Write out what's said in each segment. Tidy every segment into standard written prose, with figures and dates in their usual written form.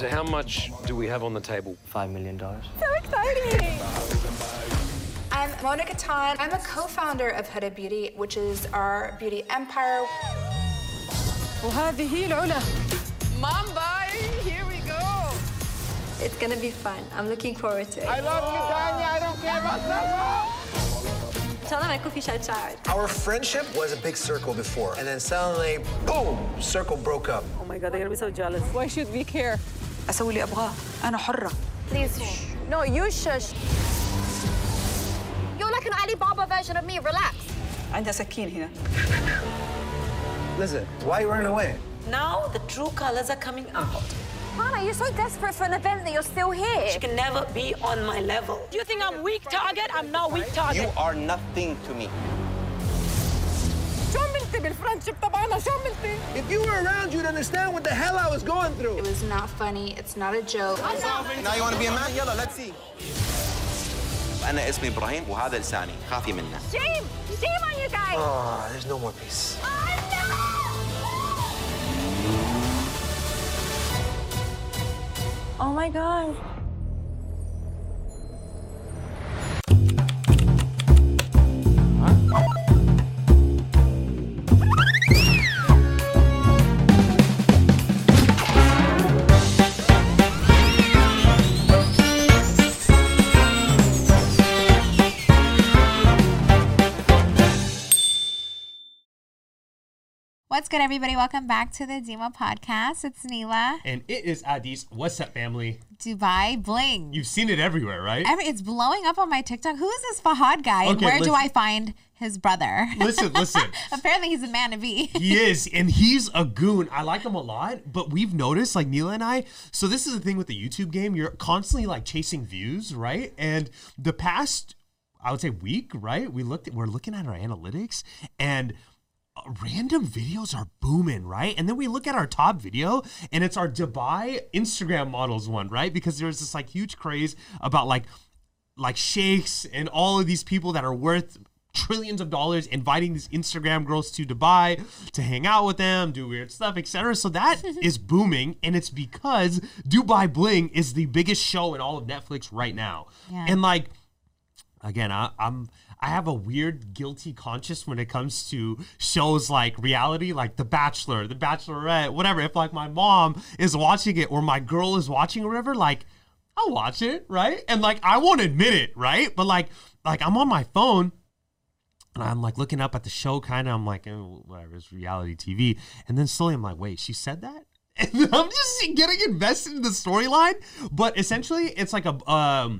So how much do we have on the table? $5 million. So exciting! I'm Monica Tan. I'm a co-founder of Huda Beauty, which is our beauty empire. وهذه العلا. Mamba, here we go. It's gonna be fun. I'm looking forward to it. I love you, Danya. I don't care about that. Our friendship was a big circle before, and then suddenly, boom, circle broke up. Oh my God, they're gonna be so jealous. Why should we care? أسوي اللي أبغاه. أنا حرة. Please, shh. No, you shush. You're like an Alibaba version of me. Relax. عندها سكين هنا. Listen, why run away? Now the true colors are coming out. Hannah, you're so desperate for an event that you're still here. She can never be on my level. Do you think I'm weak target? I'm not weak target. You are nothing to me. If you were around, you'd understand what the hell I was going through. It was not funny. It's not a joke. Now you want to be a man? Yalla, let's see. أنا اسمي إبراهيم وهذا لساني خافي منه. Shame! Shame on you guys! Oh, there's no more peace. Oh my God. What's good, everybody? Welcome back to the Dima Podcast. It's Neela. And it is Adis. What's up, family? Dubai Bling. You've seen it everywhere, right? It's blowing up on my TikTok. Who is this Fahad guy? Okay, where do I find his brother? Listen. Apparently, he's a man to be. He is, and he's a goon. I like him a lot, but we've noticed, like Neela and I, so this is the thing with the YouTube game. You're constantly, like, chasing views, right? And the past, I would say, week, right? We're looking at our analytics, and random videos are booming, right? And then we look at our top video, and it's our Dubai Instagram models one, right? Because there's this like huge craze about like sheikhs and all of these people that are worth trillions of dollars inviting these Instagram girls to Dubai to hang out with them, do weird stuff, etc. So that is booming, and it's because Dubai Bling is the biggest show in all of Netflix right now. Yeah. And like, again, I have a weird guilty conscience when it comes to shows like reality, like The Bachelor, The Bachelorette, whatever. If like my mom is watching it or my girl is watching or whatever, like I'll watch it, right? And like I won't admit it, right? But like I'm on my phone and I'm like looking up at the show, kind of. I'm like, oh, whatever, it's reality TV. And then slowly I'm like, wait, she said that? And I'm just getting invested in the storyline. But essentially, it's like a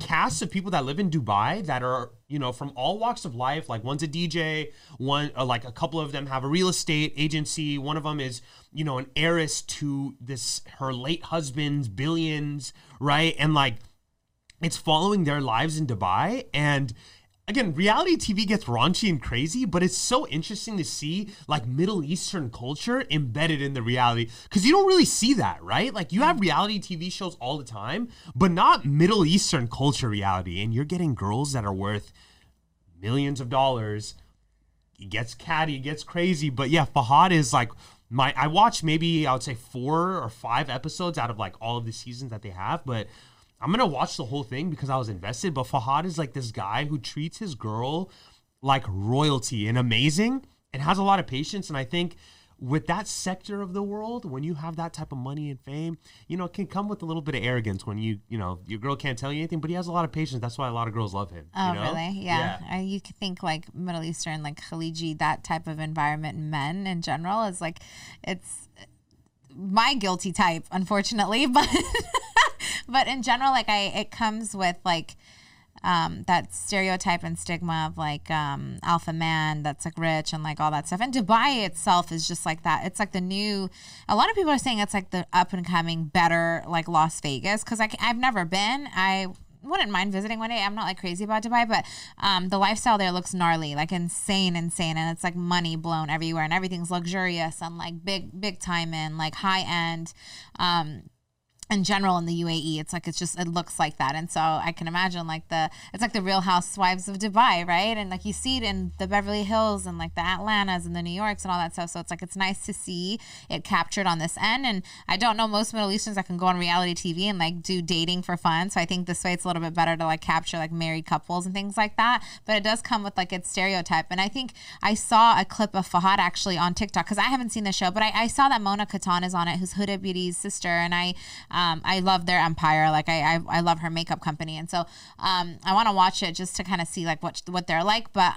cast of people that live in Dubai that are, you know, from all walks of life. Like one's a DJ, like a couple of them have a real estate agency. One of them is, you know, an heiress to her late husband's billions, right? And like, it's following their lives in Dubai. And again, reality TV gets raunchy and crazy, but it's so interesting to see like Middle Eastern culture embedded in the reality, because you don't really see that, right? Like you have reality TV shows all the time, but not Middle Eastern culture reality. And you're getting girls that are worth millions of dollars. It gets catty, it gets crazy. But yeah, Fahad is like I watched maybe I would say 4 or 5 episodes out of like all of the seasons that they have, but I'm going to watch the whole thing because I was invested. But Fahad is like this guy who treats his girl like royalty and amazing and has a lot of patience. And I think with that sector of the world, when you have that type of money and fame, you know, it can come with a little bit of arrogance when you know, your girl can't tell you anything, but he has a lot of patience. That's why a lot of girls love him. Oh, you know? Really? Yeah. You think like Middle Eastern, like Khaliji, that type of environment, men in general is like, it's my guilty type, unfortunately, but... But in general, like it comes with like that stereotype and stigma of like alpha man that's like rich and like all that stuff. And Dubai itself is just like that. It's like a lot of people are saying it's like the up and coming better like Las Vegas, because I've never been. I wouldn't mind visiting one day. I'm not like crazy about Dubai, but the lifestyle there looks gnarly, like insane. And it's like money blown everywhere and everything's luxurious and like big time and like high end. in general in the UAE. It's like, it's just, it looks like that. And so I can imagine like it's like the Real Housewives of Dubai, right? And like you see it in the Beverly Hills and like the Atlantas and the New Yorks and all that stuff. So it's like, it's nice to see it captured on this end. And I don't know most Middle Easterns that can go on reality TV and like do dating for fun. So I think this way it's a little bit better to like capture like married couples and things like that. But it does come with like its stereotype. And I think I saw a clip of Fahad actually on TikTok, because I haven't seen the show, but I saw that Mona Kattan is on it, who's Huda Beauty's sister. And I love their empire. Like I love her makeup company. And so I want to watch it just to kind of see like what they're like, but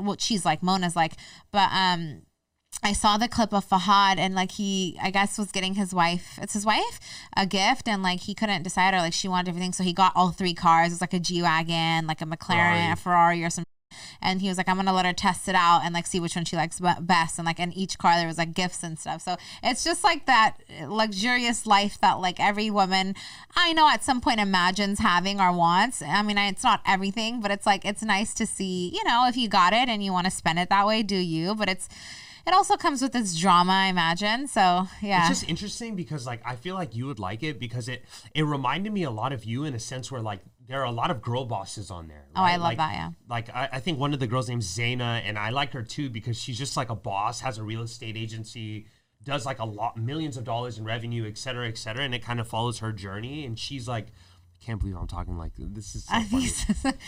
what she's like, Mona's like, but I saw the clip of Fahad, and like he, I guess, was getting his wife, it's his wife, a gift, and like he couldn't decide, or like she wanted everything, so he got all three cars. It was like a G-Wagon, like a McLaren, a Ferrari or some. And he was like, I'm going to let her test it out and like see which one she likes best. And like in each car there was like gifts and stuff. So it's just like that luxurious life that like every woman I know at some point imagines having or wants. I mean, it's not everything, but it's like, it's nice to see, you know, if you got it and you want to spend it that way, do you? But it also comes with its drama, I imagine. So yeah, it's just interesting because like, I feel like you would like it because it reminded me a lot of you in a sense where like, there are a lot of girl bosses on there. Right? Oh, I love like, that, yeah. Like, I think one of the girls named Zayna, and I like her too because she's just like a boss, has a real estate agency, does like a lot, millions of dollars in revenue, et cetera, and it kind of follows her journey. And she's like, I can't believe I'm talking like this. Is so funny.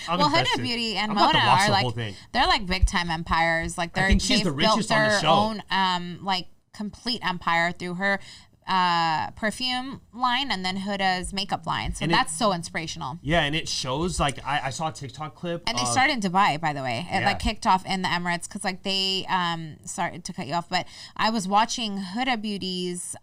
Well, Huda Beauty and Mona are like, they're like big time empires. Like, they're, I think she's the richest on the show. They've built their own like complete empire through her perfume line and then Huda's makeup line. So that's so inspirational. Yeah, and it shows like I saw a TikTok clip. And they started in Dubai, by the way. It like kicked off in the Emirates because like they sorry to cut you off, but I was watching Huda Beauty's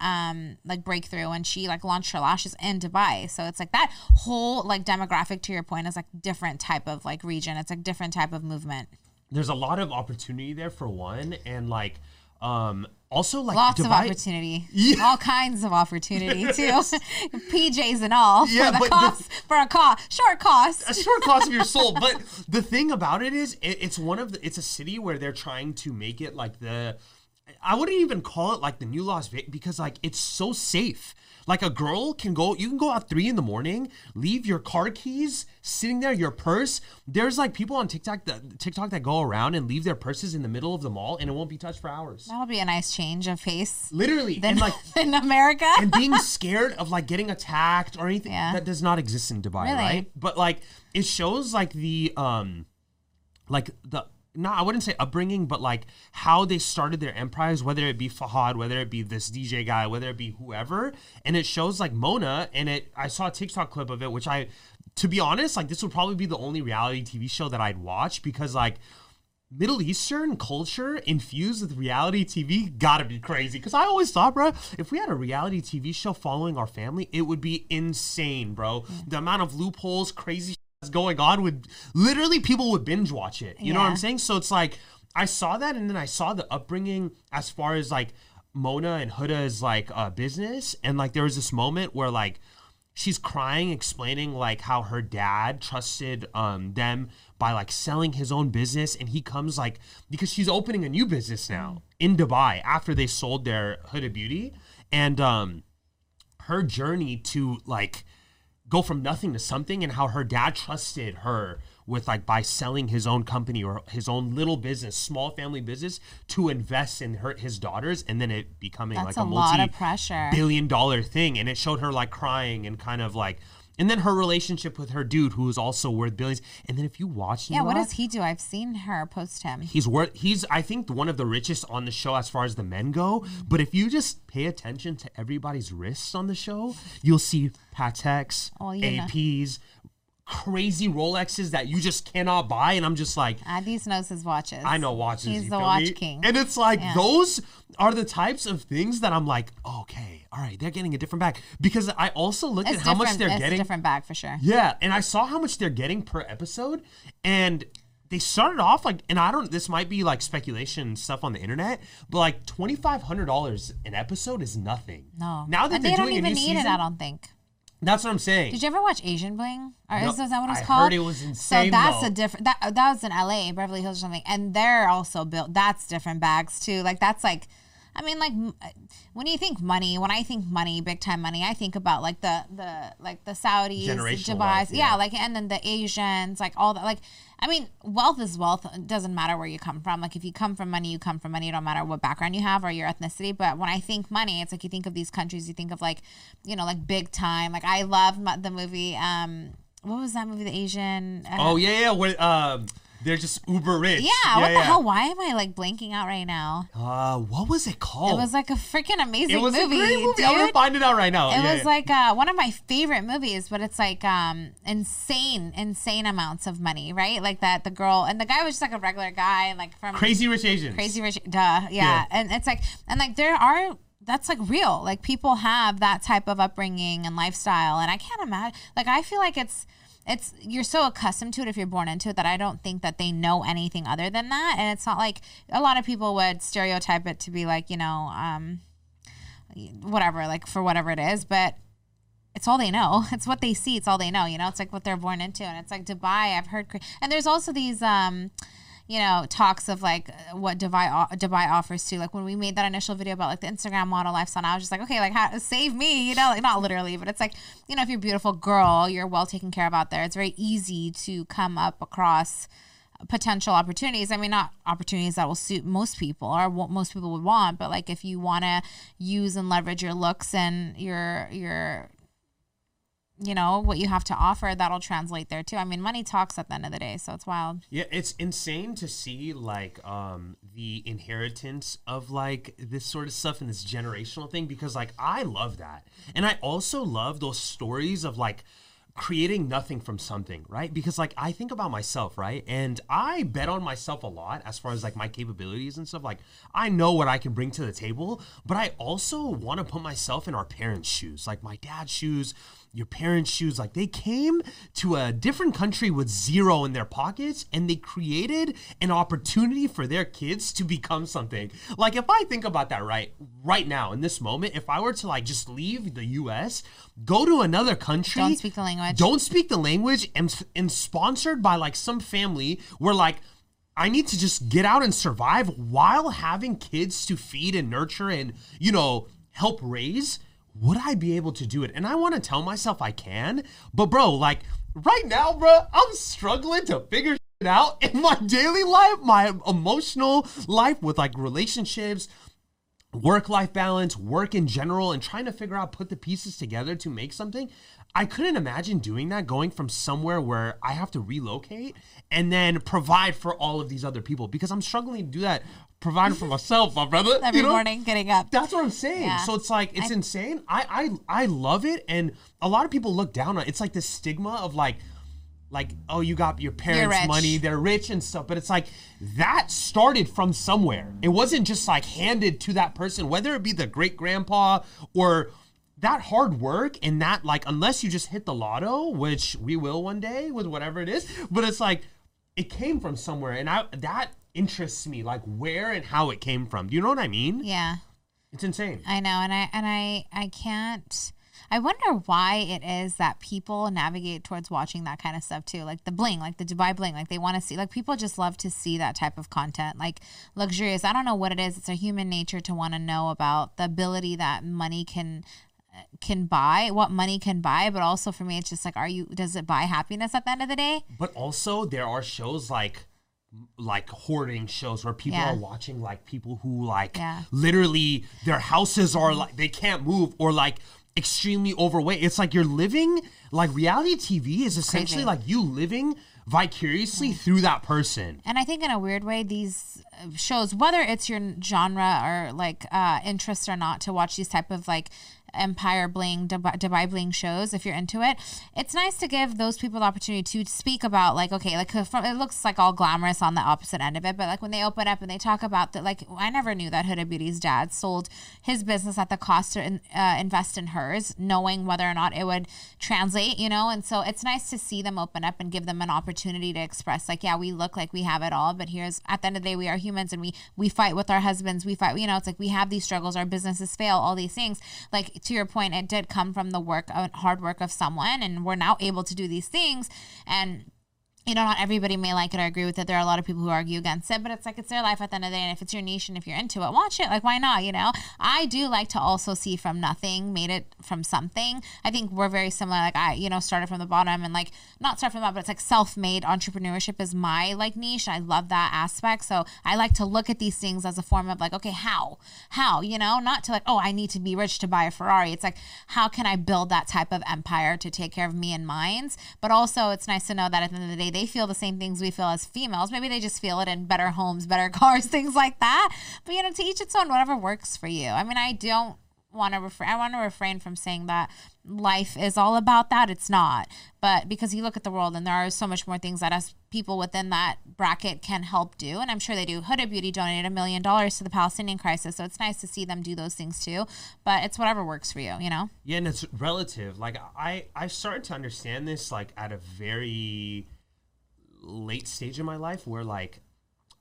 like breakthrough, and she like launched her lashes in Dubai. So it's like that whole like demographic, to your point, is like different type of like region. It's like different type of movement. There's a lot of opportunity there for one, and like also, like, lots of opportunity, all kinds of opportunity too, PJs and all. Yeah, for the cost, for a short cost of your soul. But the thing about it is, it's a city where they're trying to make it like I wouldn't even call it like the new Las Vegas because like it's so safe. Like a girl can go, you can go out 3 in the morning, leave your car keys sitting there, your purse. There's like people on TikTok that go around and leave their purses in the middle of the mall and it won't be touched for hours. That'll be a nice change of pace. Literally. And like in America. And being scared of like getting attacked or anything that does not exist in Dubai, really? Right? But like it shows like the, I wouldn't say upbringing, but like how they started their empires, whether it be Fahad, whether it be this DJ guy, whether it be whoever. And it shows like Mona, and I saw a TikTok clip of it, which to be honest, like this would probably be the only reality TV show that I'd watch because like Middle Eastern culture infused with reality TV gotta be crazy. Because I always thought, bro, if we had a reality TV show following our family, it would be insane, bro. Yeah. The amount of loopholes, crazy going on with literally people would binge watch it. You know what I'm saying? So it's like I saw that, and then I saw the upbringing as far as like Mona and Huda's like business, and like there was this moment where like she's crying, explaining like how her dad trusted them by like selling his own business, and he comes like because she's opening a new business now in Dubai after they sold their Huda Beauty, and her journey to like go from nothing to something, and how her dad trusted her with like by selling his own company or his own little business, small family business, to invest in his daughters, and then it becoming like a multi-billion-dollar thing. And it showed her like crying and kind of like, and then her relationship with her dude who is also worth billions. And then if you watch, what does he do? I've seen her post him. He's I think one of the richest on the show as far as the men go. But if you just pay attention to everybody's wrists on the show, you'll see Pateks, APs, crazy Rolexes that you just cannot buy. And I'm just like, Addis knows his watches. I know watches. He's the watch king. And it's like, those are the types of things that I'm like, okay, all right, they're getting a different bag. Because I also looked at how much they're getting. It's a different bag for sure. Yeah. And I saw how much they're getting per episode. And they started off like, and this might be like speculation and stuff on the internet, but like $2,500 an episode is nothing. No. Now that they're doing a new season. They don't even need it, I don't think. That's what I'm saying. Did you ever watch Asian Bling? Or no, is that what it's called? I heard it was insane. So that's a different. That was in LA, Beverly Hills or something, and they're also built. That's different bags too. Like that's like I mean, like, when you think money, when I think money, big time money, I think about like the Saudis, the Dubais, yeah, like, and then the Asians, like all that. Like, I mean, wealth is wealth. It doesn't matter where you come from. Like, if you come from money, you come from money. It don't matter what background you have or your ethnicity. But when I think money, it's like you think of these countries. You think of like, you know, like big time. Like, I love the movie. What was that movie? The Asian. Oh yeah, yeah. Where, they're just uber rich. Yeah, yeah, what the hell? Why am I like blanking out right now? What was it called? It was like a freaking amazing movie. It was a great movie. Dude. I'm gonna find it out right now. It was like one of my favorite movies, but it's like insane amounts of money, right? Like that the girl and the guy was just like a regular guy, like from Crazy Rich Asians. Crazy Rich, duh, yeah. And it's like there are. That's like real. Like people have that type of upbringing and lifestyle, and I can't imagine. Like I feel like it's you're so accustomed to it if you're born into it that I don't think that they know anything other than that. And it's not like a lot of people would stereotype it to be like, you know, whatever, like for whatever it is, but it's all they know. It's what they see. It's all they know, you know, it's like what they're born into. And it's like Dubai, I've heard, and there's also these, you know, talks of like what Dubai offers to, like when we made that initial video about like the Instagram model lifestyle, I was just like, okay, like save me, you know, like not literally, but it's like, you know, if you're a beautiful girl, you're well taken care of out there. It's very easy to come up across potential opportunities. I mean, not opportunities that will suit most people or what most people would want, but like if you want to use and leverage your looks and your you know, what you have to offer, that'll translate there too. I mean, money talks at the end of the day, so it's wild. Yeah, it's insane to see like the inheritance of like this sort of stuff and this generational thing, because like I love that. And I also love those stories of like creating nothing from something, right? Because like I think about myself, right? And I bet on myself a lot as far as like my capabilities and stuff. Like I know what I can bring to the table, but I also want to put myself in our parents' shoes, like my dad's shoes, your parents' shoes. Like they came to a different country with zero in their pockets and they created an opportunity for their kids to become something. Like if I think about that right now in this moment, if I were to like just leave the US, go to another country, don't speak the language and sponsored by like some family where like I need to just get out and survive while having kids to feed and nurture and, you know, help raise, would I be able to do it? And I want to tell myself I can, but bro, like right now, bro, I'm struggling to figure shit out in my daily life, my emotional life with like relationships, work-life balance, work in general, and trying to figure out, put the pieces together to make something. I couldn't imagine doing that, going from somewhere where I have to relocate and then provide for all of these other people, because I'm struggling to do that, provide for myself, my brother. Every morning getting up. That's what I'm saying. Yeah. So it's like, it's insane. I love it. And a lot of people look down on it. It's like this stigma of like, oh, you got your parents' money, they're rich and stuff. But it's like, that started from somewhere. It wasn't just like handed to that person, whether it be the great grandpa or that hard work and that, like, unless you just hit the lotto, which we will one day with whatever it is, but it's like, it came from somewhere. And that interests me, like where and how it came from. Do you know what I mean? Yeah. It's insane. I know. And I can't, I wonder why it is that people navigate towards watching that kind of stuff too. Like the bling, like the Dubai bling, like they want to see, like people just love to see that type of content, like luxurious. I don't know what it is. It's a human nature to want to know about the ability that money can buy, what money can buy. But also for me, it's just like, does it buy happiness at the end of the day? But also there are shows like hoarding shows where people are watching like people who like literally their houses are like, they can't move or like extremely overweight. It's like you're living, like reality TV is essentially like you living vicariously through that person. And I think in a weird way, these shows, whether it's your genre or like interest or not, to watch these type of like Empire Bling, Dubai Bling shows, if you're into it, it's nice to give those people the opportunity to speak about like, okay, like it looks like all glamorous on the opposite end of it, but like when they open up and they talk about that, like I never knew that Huda Beauty's dad sold his business at the cost to invest in hers, knowing whether or not it would translate, you know. And so it's nice to see them open up and give them an opportunity to express like, yeah, we look like we have it all, but here's, at the end of the day, we are humans and we fight with our husbands, we fight, you know, it's like we have these struggles, our businesses fail, all these things. Like to your point, it did come from the hard work of someone, and we're now able to do these things. And you know, not everybody may like it or agree with it. There are a lot of people who argue against it, but it's like, it's their life at the end of the day. And if it's your niche and if you're into it, watch it. Like, why not? You know, I do like to also see from nothing, made it from something. I think we're very similar. Like I, you know, started from the bottom and like not started from the bottom, but it's like self-made entrepreneurship is my like niche. I love that aspect. So I like to look at these things as a form of like, okay, how, you know, not to like, oh, I need to be rich to buy a Ferrari. It's like, how can I build that type of empire to take care of me and mine? But also it's nice to know that at the end of the day, they feel the same things we feel as females. Maybe they just feel it in better homes, better cars, things like that. But, you know, to each its own, whatever works for you. I mean, I want to refrain from saying that life is all about that. It's not. But because you look at the world and there are so much more things that us people within that bracket can help do. And I'm sure they do. Huda Beauty donated $1 million to the Palestinian crisis. So it's nice to see them do those things too. But it's whatever works for you, you know? Yeah, and it's relative. Like, I started to understand this, like, at a very late stage in my life where, like,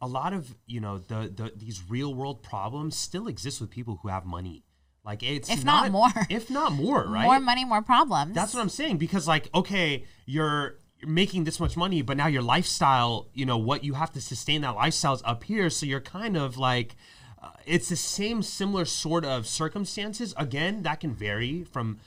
a lot of, you know, these real world problems still exist with people who have money. Like, it's if not more, right? More money, more problems. That's what I'm saying. Because, like, okay, you're making this much money, but now your lifestyle, you know, what you have to sustain that lifestyle is up here. So you're kind of like, it's the same similar sort of circumstances. Again, that can vary from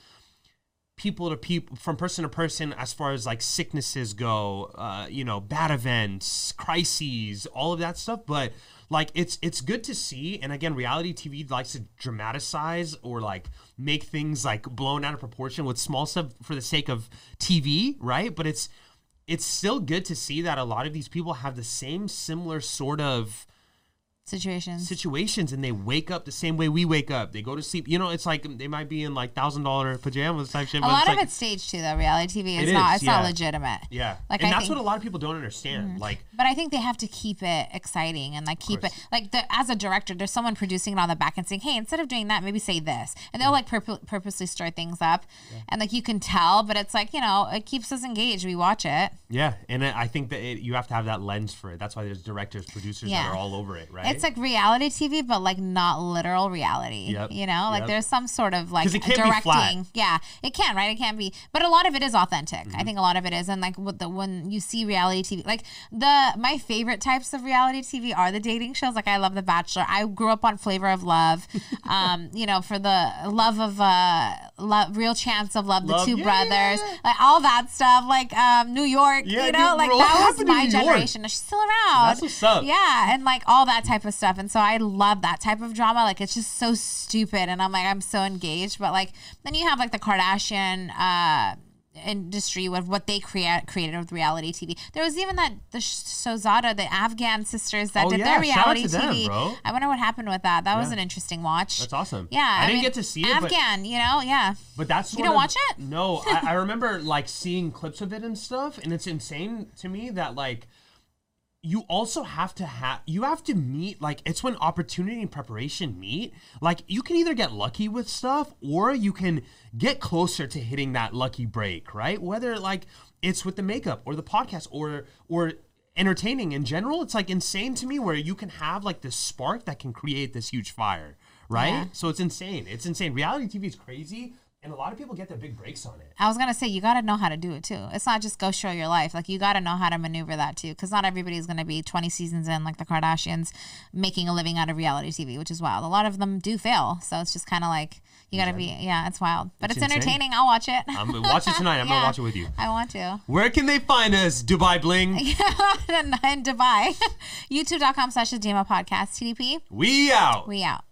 people to people, from person to person, as far as like sicknesses go, you know, bad events, crises, all of that stuff. But like, it's good to see. And again, reality TV likes to dramatize or like make things like blown out of proportion with small stuff for the sake of TV, right? But it's still good to see that a lot of these people have the same similar sort of situations, and they wake up the same way we wake up. They go to sleep. You know, it's like they might be in like $1,000 pajamas type shit. A lot of it's staged too, though. Reality TV is not legitimate. Yeah, like, and that's what a lot of people don't understand. Mm-hmm. Like, but I think they have to keep it exciting and like keep it like as a director, there's someone producing it on the back and saying, hey, instead of doing that, maybe say this, and they'll like purposely stir things up, and like you can tell, but it's like, you know, it keeps us engaged. We watch it. Yeah, and I think that you have to have that lens for it. That's why there's directors, producers that are all over it, right? It's like reality TV, but like not literal reality. Yep. You know, like there's some sort of like directing. Yeah, it can, right? It can be, but a lot of it is authentic. Mm-hmm. I think a lot of it is, and like when you see reality TV, like my favorite types of reality TV are the dating shows. Like I love The Bachelor. I grew up on Flavor of Love. You know, for the love of Real Chance of Love, the two brothers, like all that stuff, like New York. Yeah, you know, like that was my generation. She's still around. That's what's up. Yeah, and like all that type of stuff, and so I love that type of drama. Like it's just so stupid, and I'm like, I'm so engaged. But like then you have like the Kardashian industry with what they created with reality TV. There was even that the Shozada, the Afghan sisters that did their reality TV. Bro, I wonder what happened with that. That was an interesting watch. That's awesome. Yeah, I mean, get to see Afghan, it. Afghan, you know, yeah. But that's you don't watch it. No, I remember like seeing clips of it and stuff, and it's insane to me that like. You also have to meet, like, it's when opportunity and preparation meet. Like, you can either get lucky with stuff or you can get closer to hitting that lucky break, right? Whether, like, it's with the makeup or the podcast or entertaining in general, it's, like, insane to me where you can have, like, this spark that can create this huge fire, right? Yeah. So it's insane. It's insane. Reality TV is crazy. And a lot of people get the big breaks on it. I was going to say, you got to know how to do it, too. It's not just go show your life. Like, you got to know how to maneuver that, too, because not everybody's going to be 20 seasons in, like the Kardashians, making a living out of reality TV, which is wild. A lot of them do fail. So it's just kind of like, you got to be, it's wild. But it's entertaining. I'll watch it. I'm going to watch it tonight. I'm going to watch it with you. I want to. Where can they find us, Dubai Bling? In Dubai. YouTube.com/TheDimaPodcast. TDP. We out. We out.